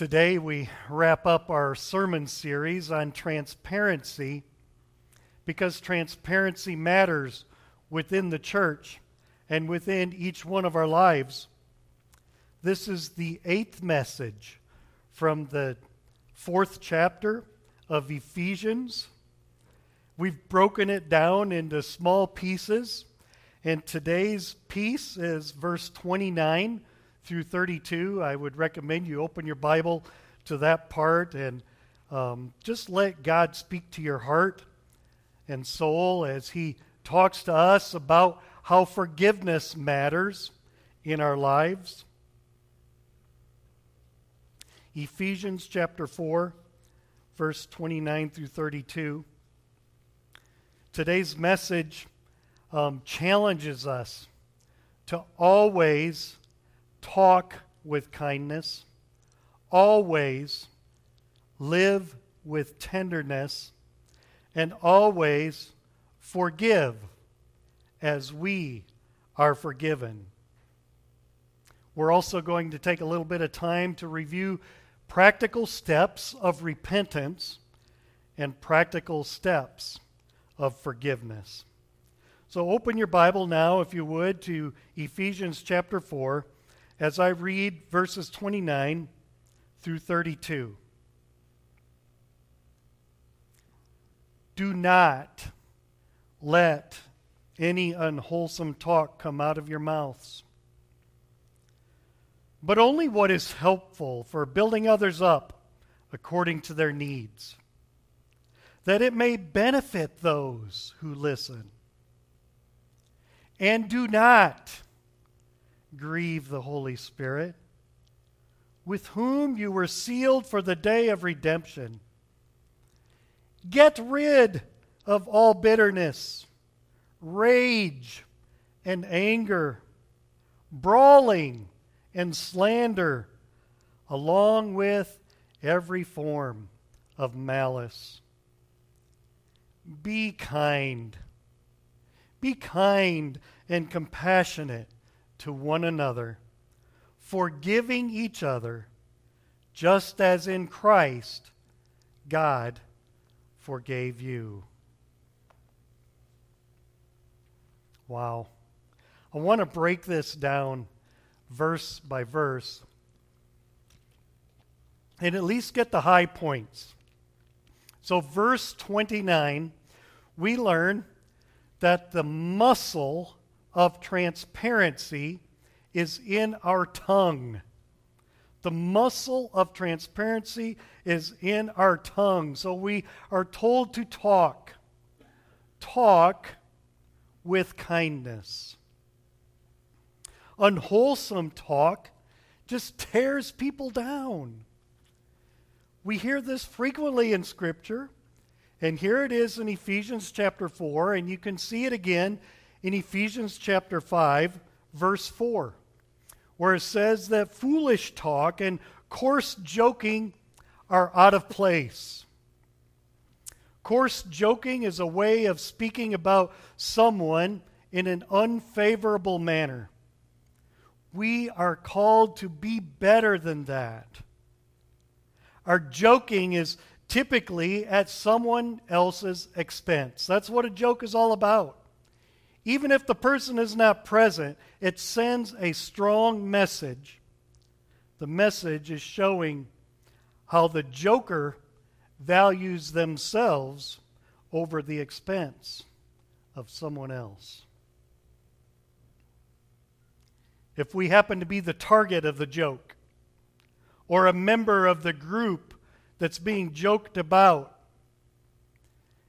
Today we wrap up our sermon series on transparency because transparency matters within the church and within each one of our lives. This is the eighth message from the 4th chapter of Ephesians. We've broken it down into small pieces, and today's piece is verse 29 through 32. I would recommend you open your Bible to that part and just let God speak to your heart and soul as He talks to us about how forgiveness matters in our lives. Ephesians chapter 4, verse 29 through 32. Today's message challenges us to always talk with kindness, always live with tenderness, and always forgive as we are forgiven. We're also going to take a little bit of time to review practical steps of repentance and practical steps of forgiveness. So open your Bible now, if you would, to Ephesians chapter 4, as I read verses 29 through 32. Do not let any unwholesome talk come out of your mouths, but only what is helpful for building others up according to their needs, that it may benefit those who listen. And do not grieve the Holy Spirit, with whom you were sealed for the day of redemption. Get rid of all bitterness, rage and anger, brawling and slander, along with every form of malice. Be kind and compassionate to one another, forgiving each other, just as in Christ God forgave you. Wow. I want to break this down verse by verse and at least get the high points. So verse 29, we learn that the muscle of transparency is in our tongue. The muscle of transparency is in our tongue. So we are told to talk with kindness. Unwholesome talk just tears people down. We hear this frequently in Scripture, and here it is in Ephesians chapter 4, and you can see it again in Ephesians chapter 5, verse 4, where it says that foolish talk and coarse joking are out of place. Coarse joking is a way of speaking about someone in an unfavorable manner. We are called to be better than that. Our joking is typically at someone else's expense. That's what a joke is all about. Even if the person is not present, it sends a strong message. The message is showing how the joker values themselves over the expense of someone else. If we happen to be the target of the joke, or a member of the group that's being joked about,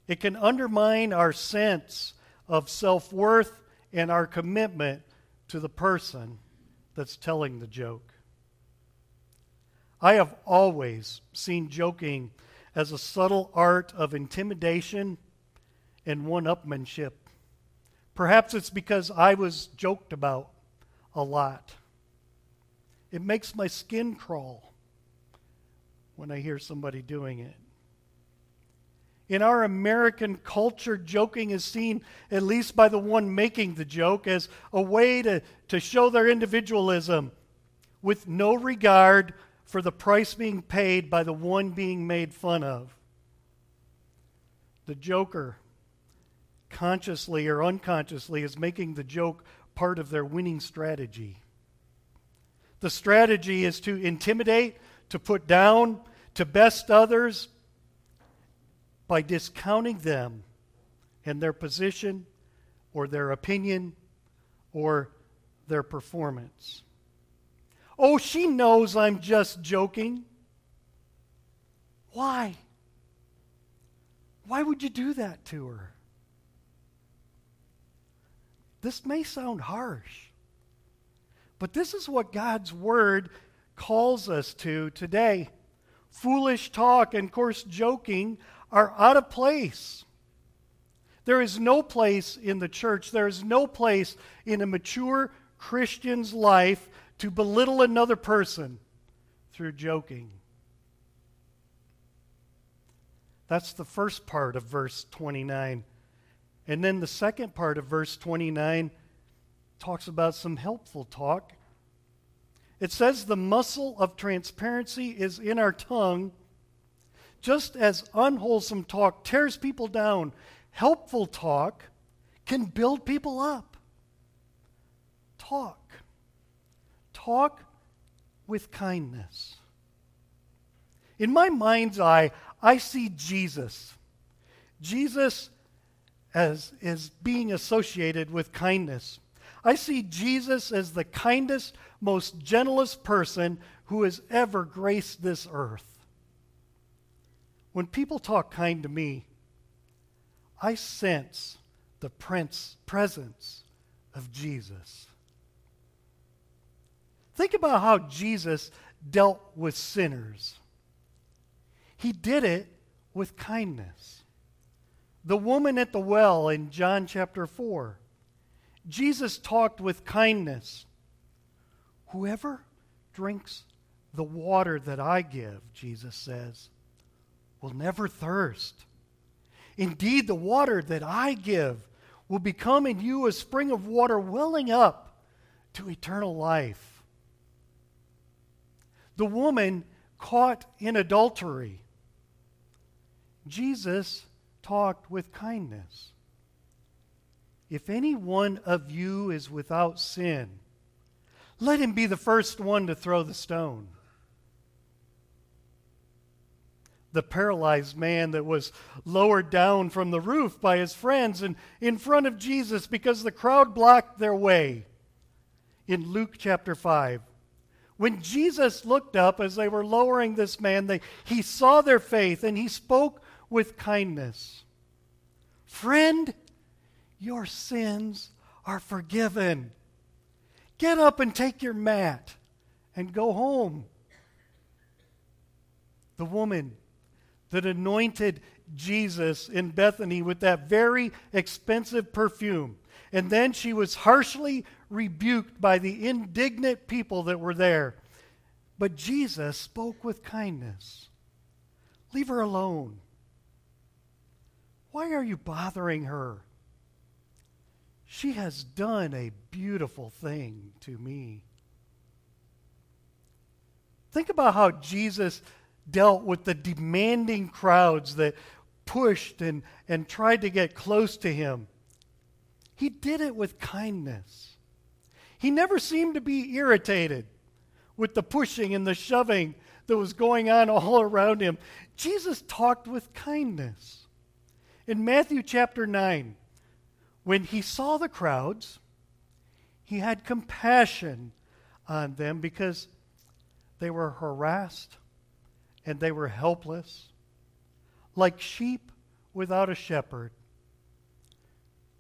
it can undermine our sense of self-worth and our commitment to the person that's telling the joke. I have always seen joking as a subtle art of intimidation and one-upmanship. Perhaps it's because I was joked about a lot. It makes my skin crawl when I hear somebody doing it. In our American culture, joking is seen, at least by the one making the joke, as a way to show their individualism with no regard for the price being paid by the one being made fun of. The joker, consciously or unconsciously, is making the joke part of their winning strategy. The strategy is to intimidate, to put down, to best others by discounting them and their position or their opinion or their performance. Oh, she knows I'm just joking. Why? Why would you do that to her? This may sound harsh, but this is what God's Word calls us to today. Foolish talk and coarse joking are out of place. There is no place in the church, there is no place in a mature Christian's life to belittle another person through joking. That's the first part of verse 29. And then the second part of verse 29 talks about some helpful talk. It says the muscle of transparency is in our tongue. Just as unwholesome talk tears people down, helpful talk can build people up. Talk with kindness. In my mind's eye, I see Jesus. Jesus is being associated with kindness. I see Jesus as the kindest, most gentlest person who has ever graced this earth. When people talk kind to me, I sense the presence of Jesus. Think about how Jesus dealt with sinners. He did it with kindness. The woman at the well in John chapter 4, Jesus talked with kindness. Whoever drinks the water that I give, Jesus says, will never thirst. Indeed, the water that I give will become in you a spring of water welling up to eternal life. The woman caught in adultery, Jesus talked with kindness. If any one of you is without sin, let him be the first one to throw the stone. The paralyzed man that was lowered down from the roof by his friends and in front of Jesus because the crowd blocked their way. In Luke chapter 5, when Jesus looked up as they were lowering this man, he saw their faith and he spoke with kindness. Friend, your sins are forgiven. Get up and take your mat and go home. The woman that anointed Jesus in Bethany with that very expensive perfume, and then she was harshly rebuked by the indignant people that were there. But Jesus spoke with kindness. Leave her alone. Why are you bothering her? She has done a beautiful thing to me. Think about how Jesus dealt with the demanding crowds that pushed and tried to get close to him. He did it with kindness. He never seemed to be irritated with the pushing and the shoving that was going on all around him. Jesus talked with kindness. In Matthew chapter 9, when he saw the crowds, he had compassion on them because they were harassed and they were helpless, like sheep without a shepherd.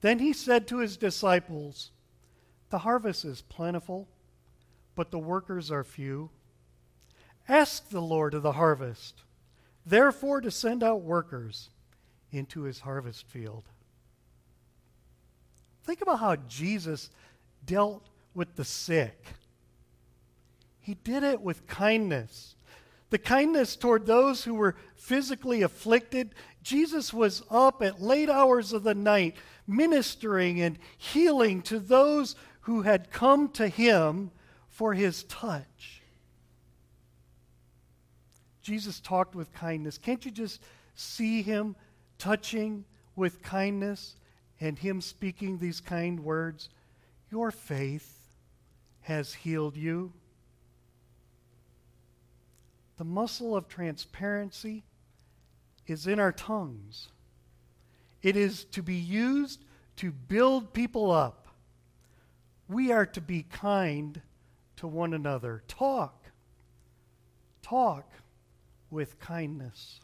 Then he said to his disciples, "The harvest is plentiful, but the workers are few. Ask the Lord of the harvest, therefore, to send out workers into his harvest field." Think about how Jesus dealt with the sick. He did it with kindness. The kindness toward those who were physically afflicted. Jesus was up at late hours of the night, ministering and healing to those who had come to him for his touch. Jesus talked with kindness. Can't you just see him touching with kindness and him speaking these kind words? Your faith has healed you. The muscle of transparency is in our tongues. It is to be used to build people up. We are to be kind to one another. Talk with kindness.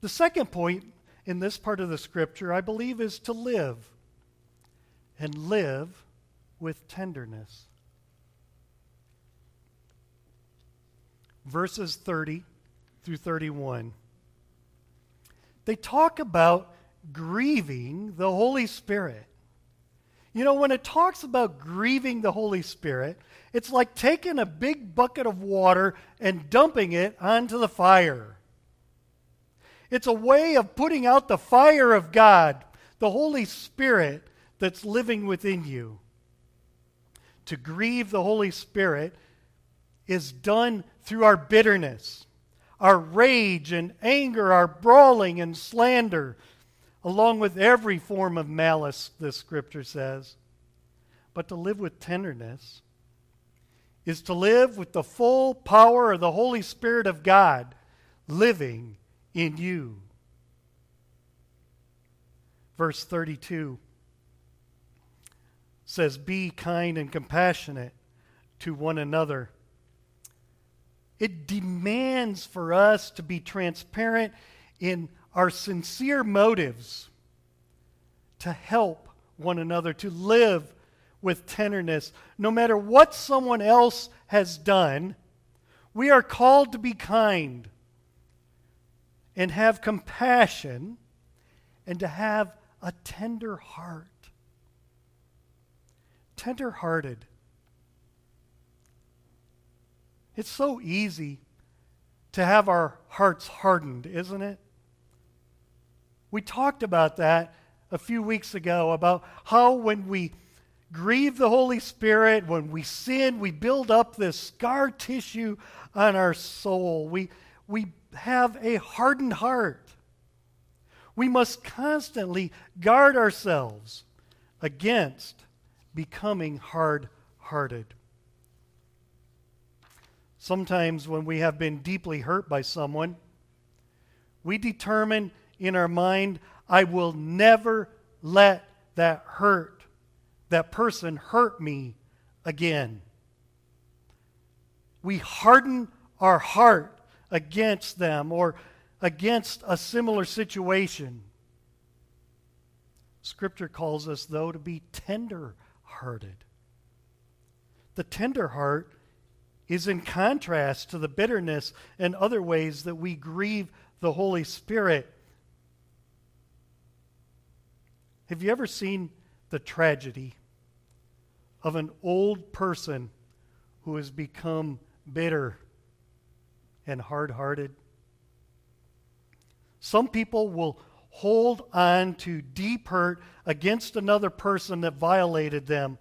The second point in this part of the scripture, I believe, is to live, and live with tenderness. Verses 30 through 31. They talk about grieving the Holy Spirit. You know, when it talks about grieving the Holy Spirit, it's like taking a big bucket of water and dumping it onto the fire. It's a way of putting out the fire of God, the Holy Spirit that's living within you. To grieve the Holy Spirit is done through our bitterness, our rage and anger, our brawling and slander, along with every form of malice, this scripture says. But to live with tenderness is to live with the full power of the Holy Spirit of God living in you. Verse 32 says, be kind and compassionate to one another. It demands for us to be transparent in our sincere motives, to help one another, to live with tenderness. No matter what someone else has done, we are called to be kind and have compassion and to have a tender heart. Tender-hearted. It's so easy to have our hearts hardened, isn't it? We talked about that a few weeks ago, about how when we grieve the Holy Spirit, when we sin, we build up this scar tissue on our soul. We have a hardened heart. We must constantly guard ourselves against becoming hard-hearted. Sometimes when we have been deeply hurt by someone, we determine in our mind, I will never let that person hurt me again. We harden our heart against them or against a similar situation. Scripture calls us, though, to be tender-hearted. The tender heart is in contrast to the bitterness and other ways that we grieve the Holy Spirit. Have you ever seen the tragedy of an old person who has become bitter and hard-hearted? Some people will hold on to deep hurt against another person that violated them,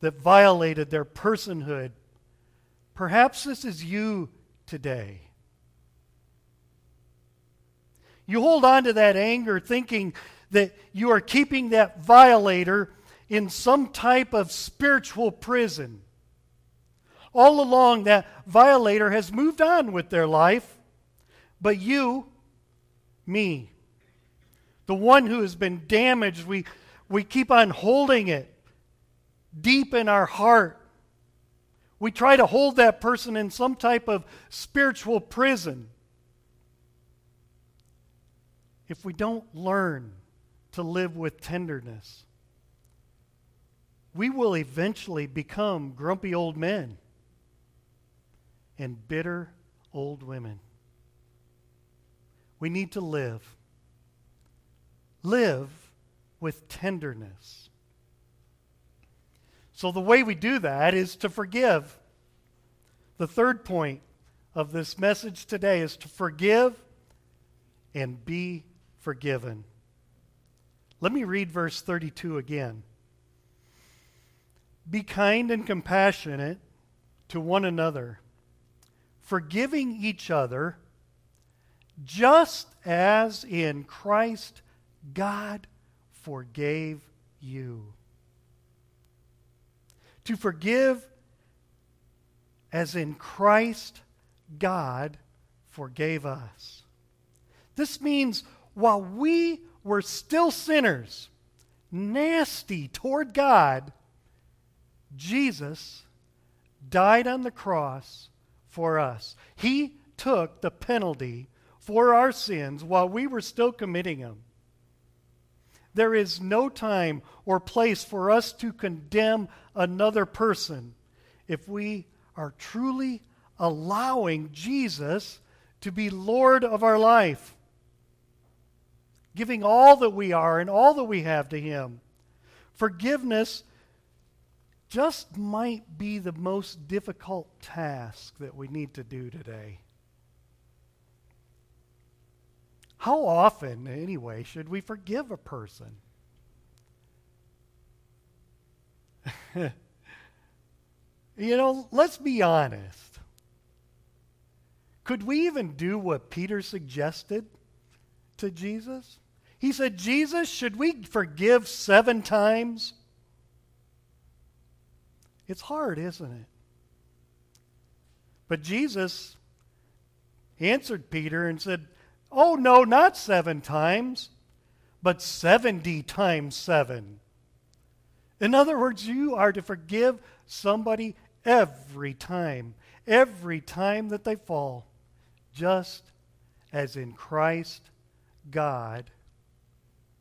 that violated their personhood. Perhaps this is you today. You hold on to that anger thinking that you are keeping that violator in some type of spiritual prison. All along, that violator has moved on with their life, but you, me, the one who has been damaged, we keep on holding it deep in our heart. We try to hold that person in some type of spiritual prison. If we don't learn to live with tenderness, we will eventually become grumpy old men and bitter old women. We need to live with tenderness. So the way we do that is to forgive. The third point of this message today is to forgive and be forgiven. Let me read verse 32 again. Be kind and compassionate to one another, forgiving each other, just as in Christ God forgave you. To forgive as in Christ God forgave us. This means while we were still sinners, nasty toward God, Jesus died on the cross for us. He took the penalty for our sins while we were still committing them. There is no time or place for us to condemn another person if we are truly allowing Jesus to be Lord of our life, giving all that we are and all that we have to Him. Forgiveness just might be the most difficult task that we need to do today. How often, anyway, should we forgive a person? You know, let's be honest. Could we even do what Peter suggested to Jesus? He said, Jesus, should we forgive 7 times? It's hard, isn't it? But Jesus answered Peter and said, oh, no, not 7 times, but 70 times 7. In other words, you are to forgive somebody every time that they fall, just as in Christ God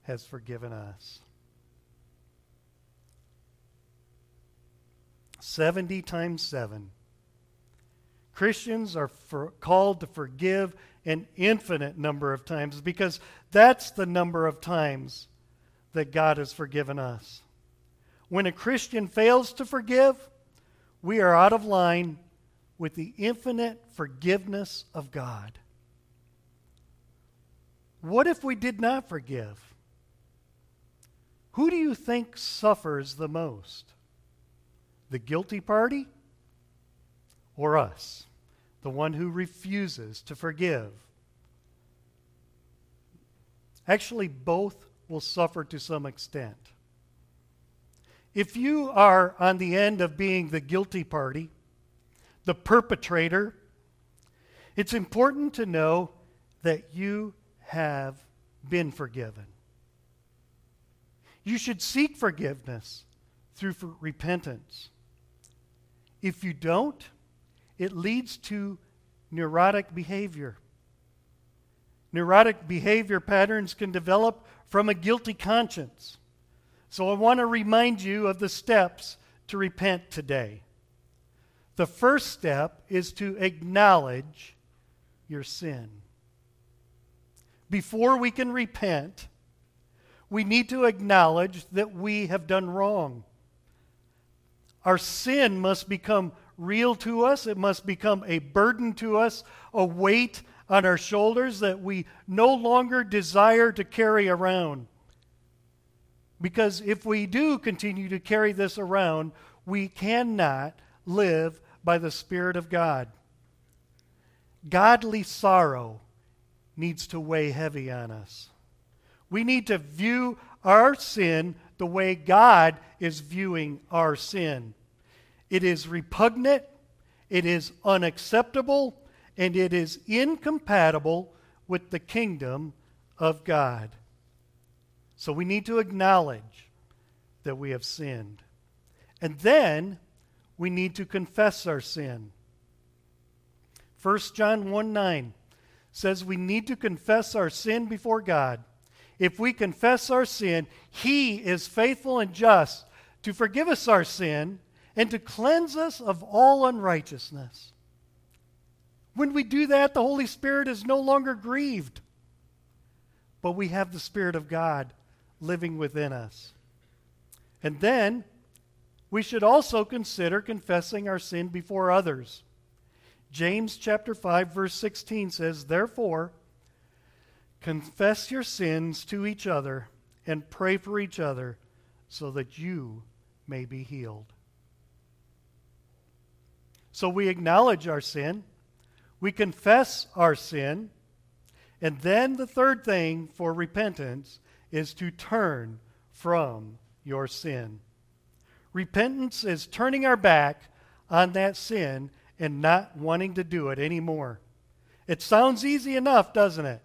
has forgiven us. 70 times 7. Christians are called to forgive an infinite number of times because that's the number of times that God has forgiven us. When a Christian fails to forgive, we are out of line with the infinite forgiveness of God. What if we did not forgive? Who do you think suffers the most? The guilty party or us? The one who refuses to forgive. Actually, both will suffer to some extent. If you are on the end of being the guilty party, the perpetrator, it's important to know that you have been forgiven. You should seek forgiveness through repentance. If you don't, it leads to neurotic behavior. Neurotic behavior patterns can develop from a guilty conscience. So I want to remind you of the steps to repent today. The first step is to acknowledge your sin. Before we can repent, we need to acknowledge that we have done wrong. Our sin must become real to us. It must become a burden to us, a weight on our shoulders that we no longer desire to carry around. Because if we do continue to carry this around, we cannot live by the Spirit of God. Godly sorrow needs to weigh heavy on us. We need to view our sin the way God is viewing our sin. It is repugnant, it is unacceptable, and it is incompatible with the kingdom of God. So we need to acknowledge that we have sinned. And then we need to confess our sin. 1 John 1:9 says we need to confess our sin before God. If we confess our sin, He is faithful and just to forgive us our sin and to cleanse us of all unrighteousness. When we do that, the Holy Spirit is no longer grieved, but we have the Spirit of God living within us. And then, we should also consider confessing our sin before others. James chapter 5, verse 16 says, therefore, confess your sins to each other and pray for each other so that you may be healed. So we acknowledge our sin, We confess our sin. And then the third thing for repentance is to turn from your sin. Repentance is turning our back on that sin and not wanting to do it anymore. It sounds easy enough, doesn't it?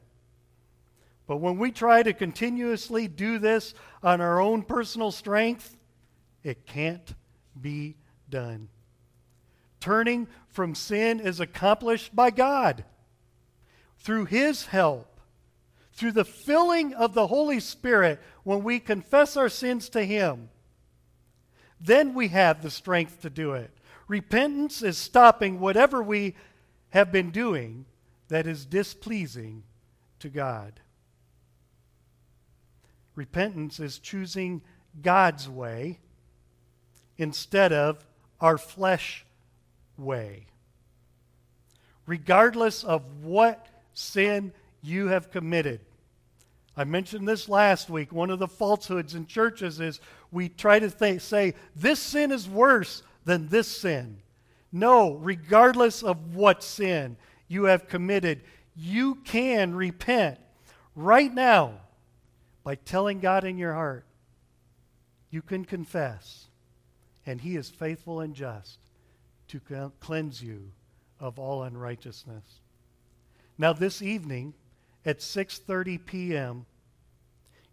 But when we try to continuously do this on our own personal strength, it can't be done. Turning from sin is accomplished by God through His help, through the filling of the Holy Spirit when we confess our sins to Him. Then we have the strength to do it. Repentance is stopping whatever we have been doing that is displeasing to God. Repentance is choosing God's way instead of our flesh way. Regardless of what sin you have committed. I mentioned this last week. One of the falsehoods in churches is we try to say, this sin is worse than this sin. No, regardless of what sin you have committed, you can repent right now by telling God in your heart. You can confess, and He is faithful and just to cleanse you of all unrighteousness. Now this evening at 6:30 p.m.,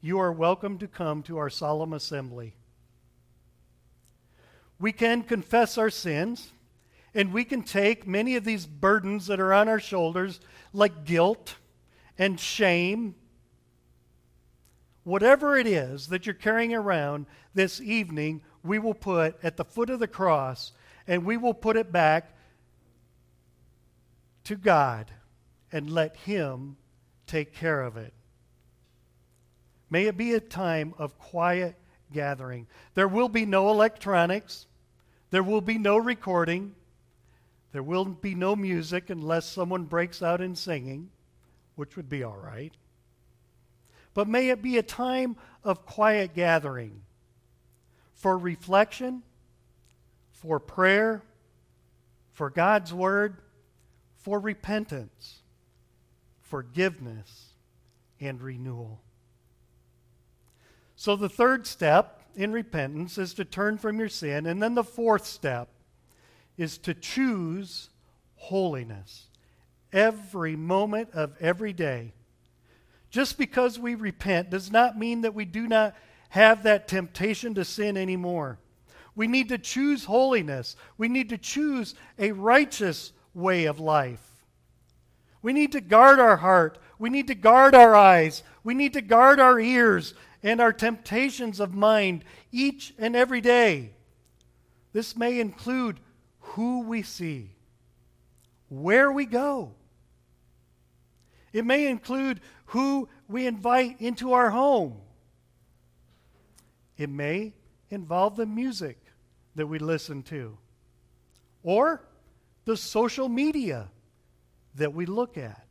you are welcome to come to our solemn assembly. We can confess our sins, and we can take many of these burdens that are on our shoulders, like guilt and shame. Whatever it is that you're carrying around this evening, we will put at the foot of the cross, and we will put it back to God and let Him take care of it. May it be a time of quiet gathering. There will be no electronics. There will be no recording. There will be no music unless someone breaks out in singing, which would be all right. But may it be a time of quiet gathering for reflection, for prayer, for God's Word, for repentance, forgiveness, and renewal. So the third step in repentance is to turn from your sin. And then the fourth step is to choose holiness every moment of every day. Just because we repent does not mean that we do not have that temptation to sin anymore. We need to choose holiness. We need to choose a righteous way of life. We need to guard our heart. We need to guard our eyes. We need to guard our ears and our temptations of mind each and every day. This may include who we see, where we go. It may include who we invite into our home. It may involve the music that we listen to or the social media that we look at.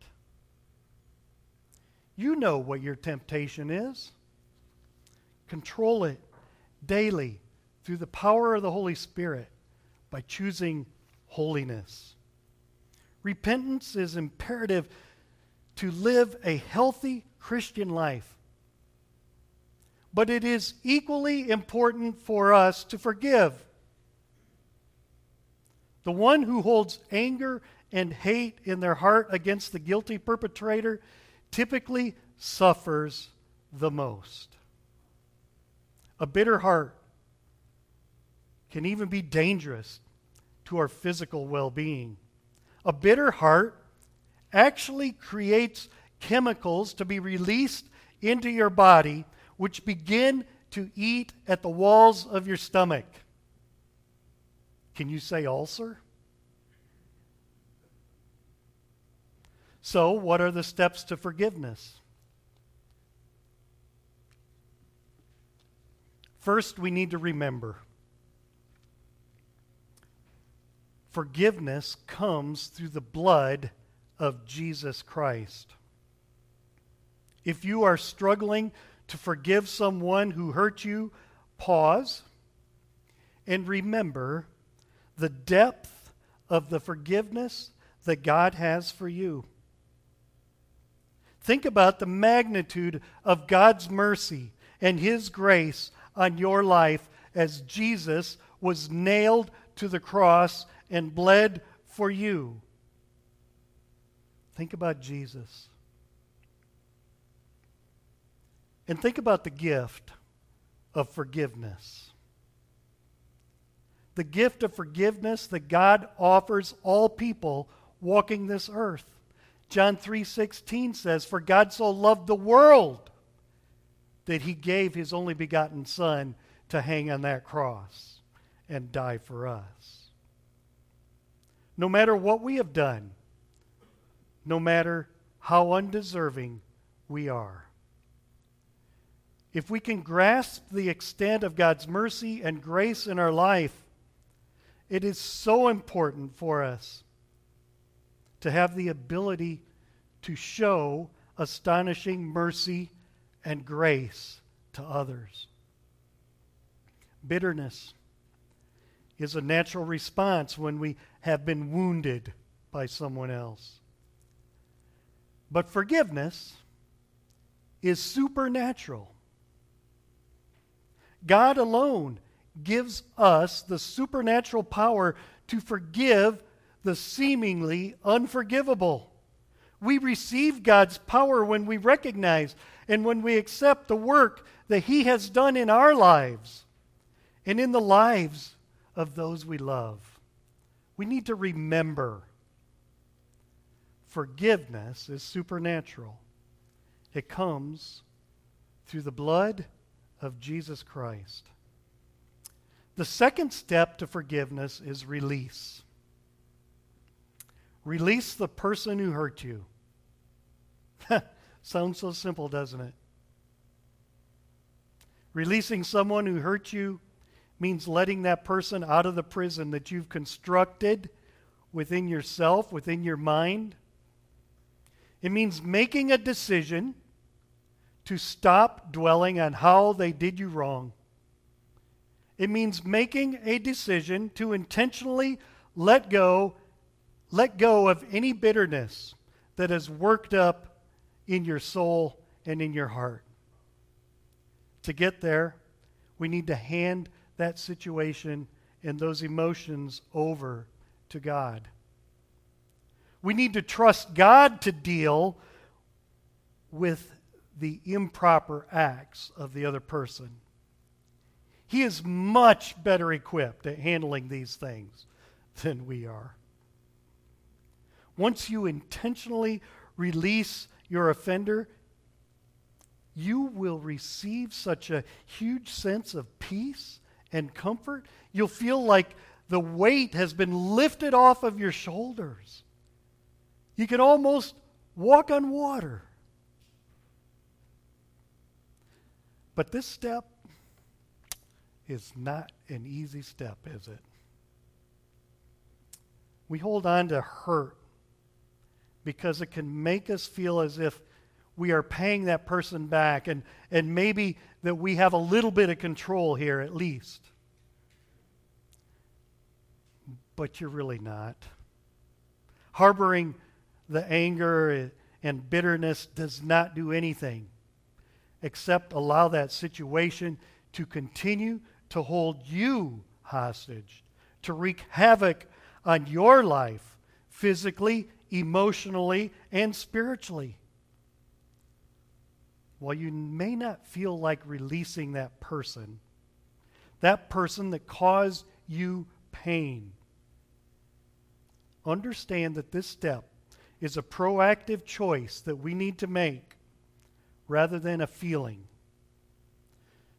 You know what your temptation is. Control it daily through the power of the Holy Spirit by choosing holiness. Repentance is imperative to live a healthy Christian life. But it is equally important for us to forgive. The one who holds anger and hate in their heart against the guilty perpetrator typically suffers the most. A bitter heart can even be dangerous to our physical well-being. A bitter heart actually creates chemicals to be released into your body, which begin to eat at the walls of your stomach. Can you say ulcer? So, what are the steps to forgiveness? First, we need to remember. Forgiveness comes through the blood of Jesus Christ. If you are struggling to forgive someone who hurt you, pause and remember the depth of the forgiveness that God has for you. Think about the magnitude of God's mercy and His grace on your life as Jesus was nailed to the cross and bled for you. Think about Jesus. And think about the gift of forgiveness. The gift of forgiveness that God offers all people walking this earth. John 3:16 says, "For God so loved the world that He gave His only begotten Son to hang on that cross and die for us." No matter what we have done, no matter how undeserving we are, if we can grasp the extent of God's mercy and grace in our life, it is so important for us to have the ability to show astonishing mercy and grace to others. Bitterness is a natural response when we have been wounded by someone else. But forgiveness is supernatural. God alone gives us the supernatural power to forgive the seemingly unforgivable. We receive God's power when we recognize and when we accept the work that He has done in our lives and in the lives of those we love. We need to remember forgiveness is supernatural. It comes through the blood of Jesus Christ. The second step to forgiveness is release. Release the person who hurt you. Sounds so simple, doesn't it? Releasing someone who hurt you means letting that person out of the prison that you've constructed within yourself, within your mind. It means making a decision to stop dwelling on how they did you wrong. It means making a decision to intentionally let go of any bitterness that has worked up in your soul and in your heart. To get there, we need to hand that situation and those emotions over to God. We need to trust God to deal with the improper acts of the other person. He is much better equipped at handling these things than we are. Once you intentionally release your offender, you will receive such a huge sense of peace and comfort. You'll feel like the weight has been lifted off of your shoulders. You can almost walk on water. But this step is not an easy step, is it? We hold on to hurt because it can make us feel as if we are paying that person back and maybe that we have a little bit of control here at least. But you're really not. Harboring the anger and bitterness does not do anything except allow that situation to continue to hold you hostage, to wreak havoc on your life, physically, emotionally, and spiritually. While you may not feel like releasing that person that caused you pain, understand that this step is a proactive choice that we need to make rather than a feeling.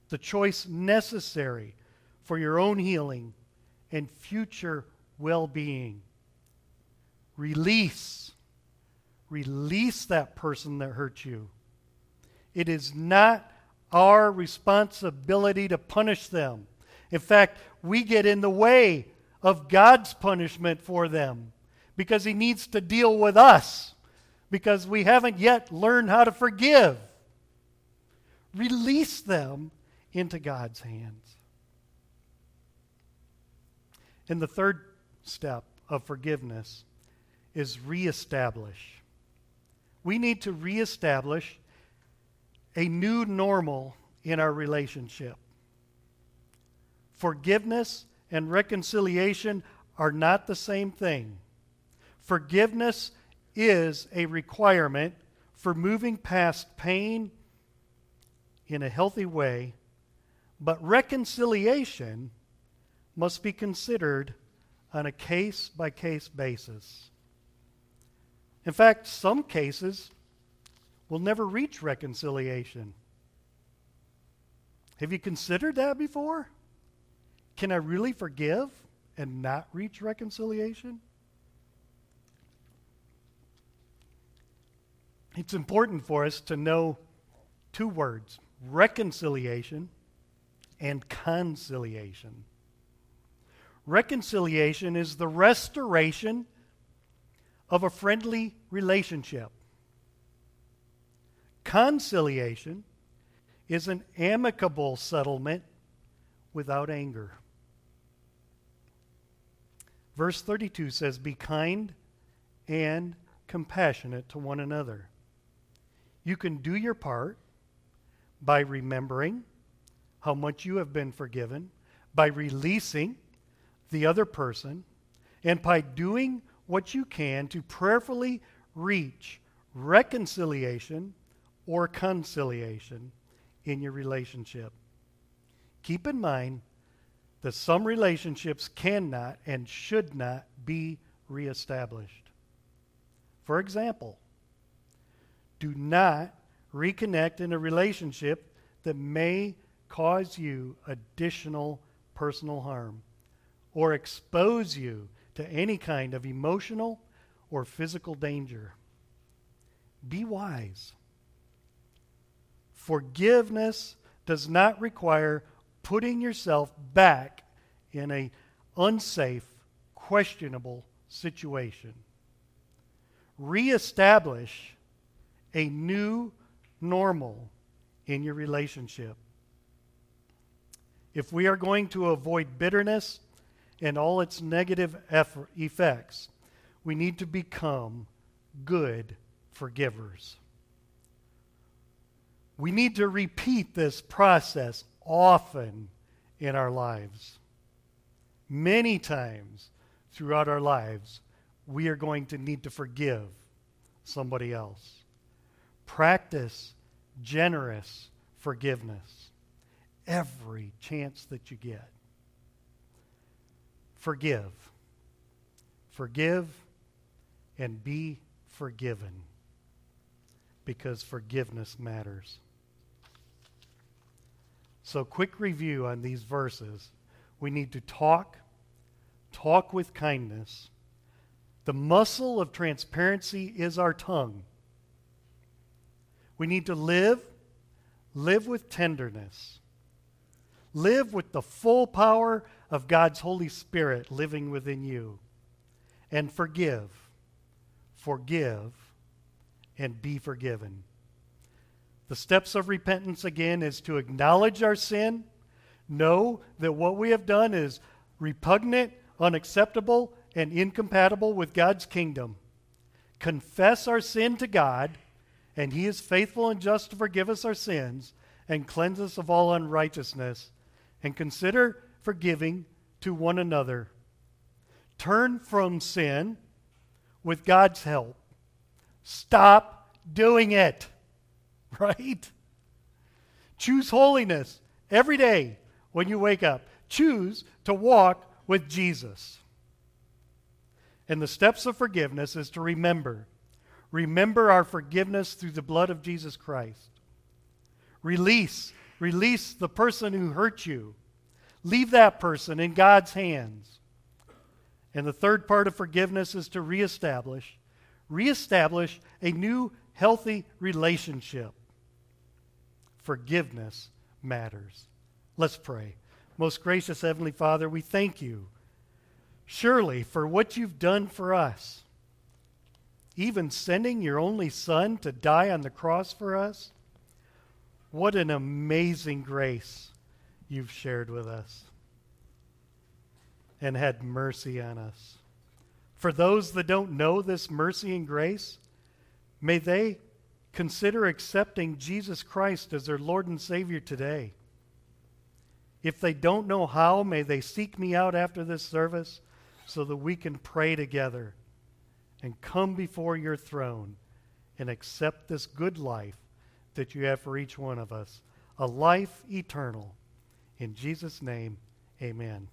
The choice necessary for your own healing and future well-being. Release. Release that person that hurt you. It is not our responsibility to punish them. In fact, we get in the way of God's punishment for them because He needs to deal with us because we haven't yet learned how to forgive. Release them into God's hands. And the third step of forgiveness is reestablish. We need to reestablish a new normal in our relationship. Forgiveness and reconciliation are not the same thing. Forgiveness is a requirement for moving past pain in a healthy way, but reconciliation must be considered on a case-by-case basis. In fact, some cases will never reach reconciliation. Have you considered that before? Can I really forgive and not reach reconciliation? It's important for us to know two words, reconciliation and conciliation. Reconciliation is the restoration of a friendly relationship. Conciliation is an amicable settlement without anger. Verse 32 says, "Be kind and compassionate to one another." You can do your part by remembering how much you have been forgiven, by releasing the other person, and by doing what you can to prayerfully reach reconciliation or conciliation in your relationship. Keep in mind that some relationships cannot and should not be reestablished. For example, do not reconnect in a relationship that may cause you additional personal harm or expose you to any kind of emotional or physical danger. Be wise. Forgiveness does not require putting yourself back in an unsafe, questionable situation. Reestablish a new normal in your relationship. If we are going to avoid bitterness and all its negative effects, we need to become good forgivers. We need to repeat this process often in our lives. Many times throughout our lives, we are going to need to forgive somebody else. Practice generous forgiveness every chance that you get. Forgive. Forgive and be forgiven, because forgiveness matters. So, quick review on these verses. We need to talk with kindness. The muscle of transparency is our tongue. We need to live with tenderness. Live with the full power of God's Holy Spirit living within you. And forgive, and be forgiven. The steps of repentance, again, is to acknowledge our sin, know that what we have done is repugnant, unacceptable, and incompatible with God's kingdom. Confess our sin to God, and He is faithful and just to forgive us our sins and cleanse us of all unrighteousness. And consider forgiving to one another. Turn from sin with God's help. Stop doing it, right? Choose holiness every day when you wake up. Choose to walk with Jesus. And the steps of forgiveness is to remember. Remember our forgiveness through the blood of Jesus Christ. Release the person who hurt you. Leave that person in God's hands. And the third part of forgiveness is to reestablish. Reestablish a new, healthy relationship. Forgiveness matters. Let's pray. Most gracious Heavenly Father, we thank you, surely, for what you've done for us. Even sending your only Son to die on the cross for us. What an amazing grace you've shared with us, and had mercy on us. For those that don't know this mercy and grace, may they consider accepting Jesus Christ as their Lord and Savior today. If they don't know how, may they seek me out after this service so that we can pray together and come before your throne and accept this good life that you have for each one of us, a life eternal. In Jesus' name, amen.